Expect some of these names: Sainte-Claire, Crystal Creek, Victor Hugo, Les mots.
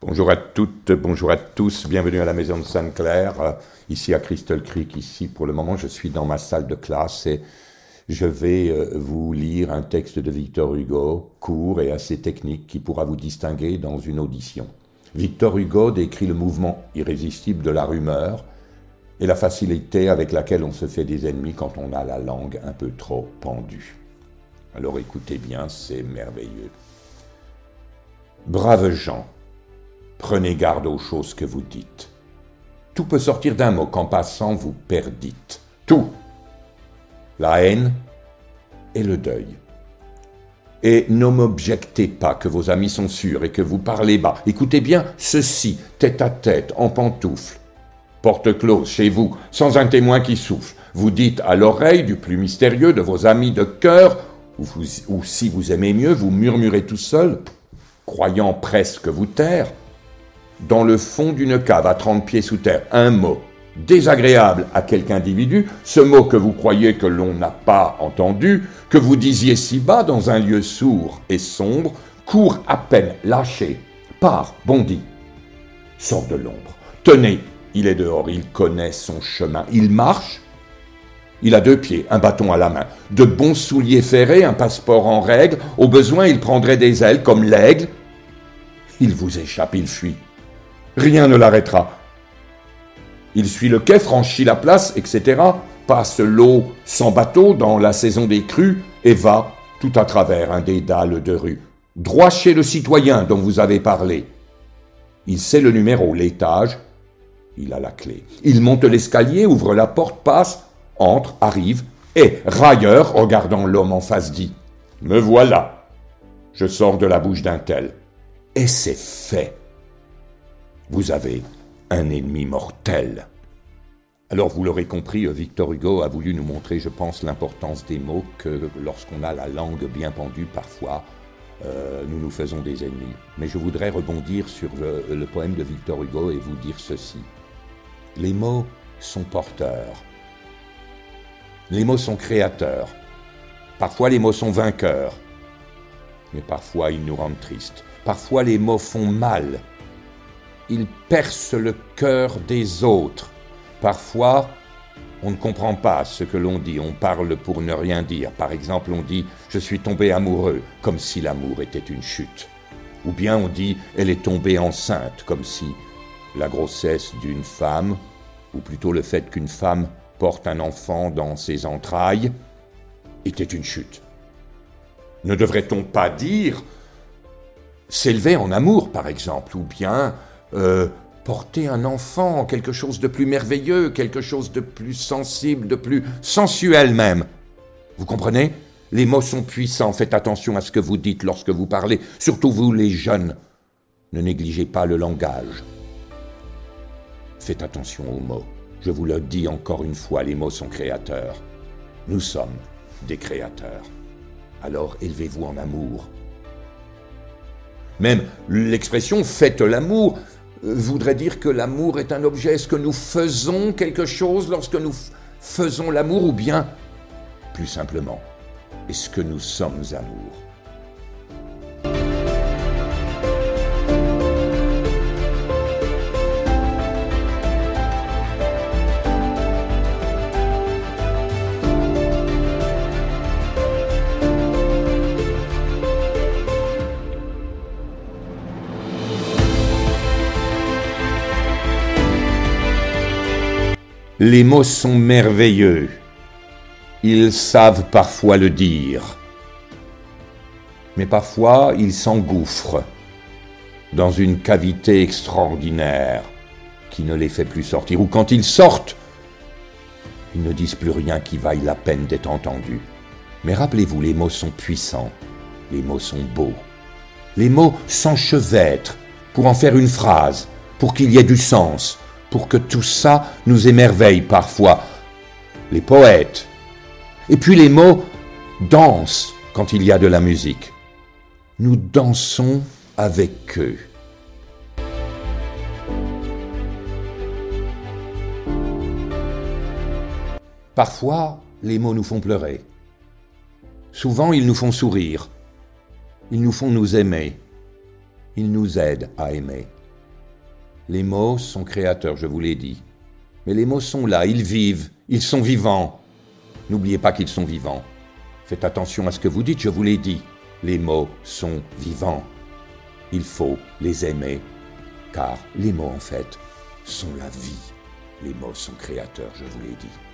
Bonjour à toutes, bonjour à tous, bienvenue à la maison de Sainte-Claire, ici à Crystal Creek, ici pour le moment je suis dans ma salle de classe et je vais vous lire un texte de Victor Hugo, court et assez technique, qui pourra vous distinguer dans une audition. Victor Hugo décrit le mouvement irrésistible de la rumeur et la facilité avec laquelle on se fait des ennemis quand on a la langue un peu trop pendue. Alors écoutez bien, c'est merveilleux. Braves gens, prenez garde aux choses que vous dites. Tout peut sortir d'un mot qu'en passant vous perdîtes. Tout. La haine et le deuil. Et ne m'objectez pas que vos amis sont sûrs et que vous parlez bas. Écoutez bien ceci, tête à tête, en pantoufles. Porte close chez vous, sans un témoin qui souffle. Vous dites à l'oreille du plus mystérieux de vos amis de cœur, ou si vous aimez mieux, vous murmurez tout seul, croyant presque vous taire. Dans le fond d'une cave à 30 pieds sous terre, un mot désagréable à quelque individu, ce mot que vous croyez que l'on n'a pas entendu, que vous disiez si bas dans un lieu sourd et sombre, court à peine lâché, part, bondit, sort de l'ombre. Tenez, il est dehors, il connaît son chemin, il marche, il a 2 pieds, un bâton à la main, de bons souliers ferrés, un passeport en règle, au besoin il prendrait des ailes comme l'aigle, il vous échappe, il fuit. Rien ne l'arrêtera. Il suit le quai, franchit la place, etc., passe l'eau sans bateau dans la saison des crues et va tout à travers un dédale de rue, droit chez le citoyen dont vous avez parlé. Il sait le numéro, l'étage, il a la clé. Il monte l'escalier, ouvre la porte, passe, entre, arrive et, railleur, regardant l'homme en face, dit « Me voilà, je sors de la bouche d'un tel. » Et c'est fait. Vous avez un ennemi mortel. Alors vous l'aurez compris, Victor Hugo a voulu nous montrer, je pense, l'importance des mots, que lorsqu'on a la langue bien pendue, parfois, nous nous faisons des ennemis. Mais je voudrais rebondir sur le poème de Victor Hugo et vous dire ceci. Les mots sont porteurs. Les mots sont créateurs. Parfois les mots sont vainqueurs. Mais parfois ils nous rendent tristes. Parfois les mots font mal. Ils percent le cœur des autres. Parfois, on ne comprend pas ce que l'on dit, on parle pour ne rien dire. Par exemple, on dit « je suis tombé amoureux », comme si l'amour était une chute. Ou bien on dit « elle est tombée enceinte », comme si la grossesse d'une femme, ou plutôt le fait qu'une femme porte un enfant dans ses entrailles, était une chute. Ne devrait-on pas dire « s'élever en amour », par exemple, ou bien porter un enfant, quelque chose de plus merveilleux, quelque chose de plus sensible, de plus sensuel même. Vous comprenez? Les mots sont puissants, faites attention à ce que vous dites lorsque vous parlez, surtout vous les jeunes. Ne négligez pas le langage. Faites attention aux mots. Je vous le dis encore une fois, les mots sont créateurs. Nous sommes des créateurs. Alors élevez-vous en amour. Même l'expression « faites l'amour » voudrait dire que l'amour est un objet. Est-ce que nous faisons quelque chose lorsque nous faisons l'amour ou bien, plus simplement, est-ce que nous sommes amour ? Les mots sont merveilleux, ils savent parfois le dire, mais parfois ils s'engouffrent dans une cavité extraordinaire qui ne les fait plus sortir, ou quand ils sortent, ils ne disent plus rien qui vaille la peine d'être entendu. Mais rappelez-vous, les mots sont puissants, les mots sont beaux, les mots s'enchevêtrent pour en faire une phrase, pour qu'il y ait du sens, pour que tout ça nous émerveille parfois, les poètes. Et puis les mots dansent quand il y a de la musique. Nous dansons avec eux. Parfois, les mots nous font pleurer. Souvent, ils nous font sourire. Ils nous font nous aimer. Ils nous aident à aimer. Les mots sont créateurs, je vous l'ai dit. Mais les mots sont là, ils vivent, ils sont vivants. N'oubliez pas qu'ils sont vivants. Faites attention à ce que vous dites, je vous l'ai dit. Les mots sont vivants. Il faut les aimer, car les mots, en fait, sont la vie. Les mots sont créateurs, je vous l'ai dit.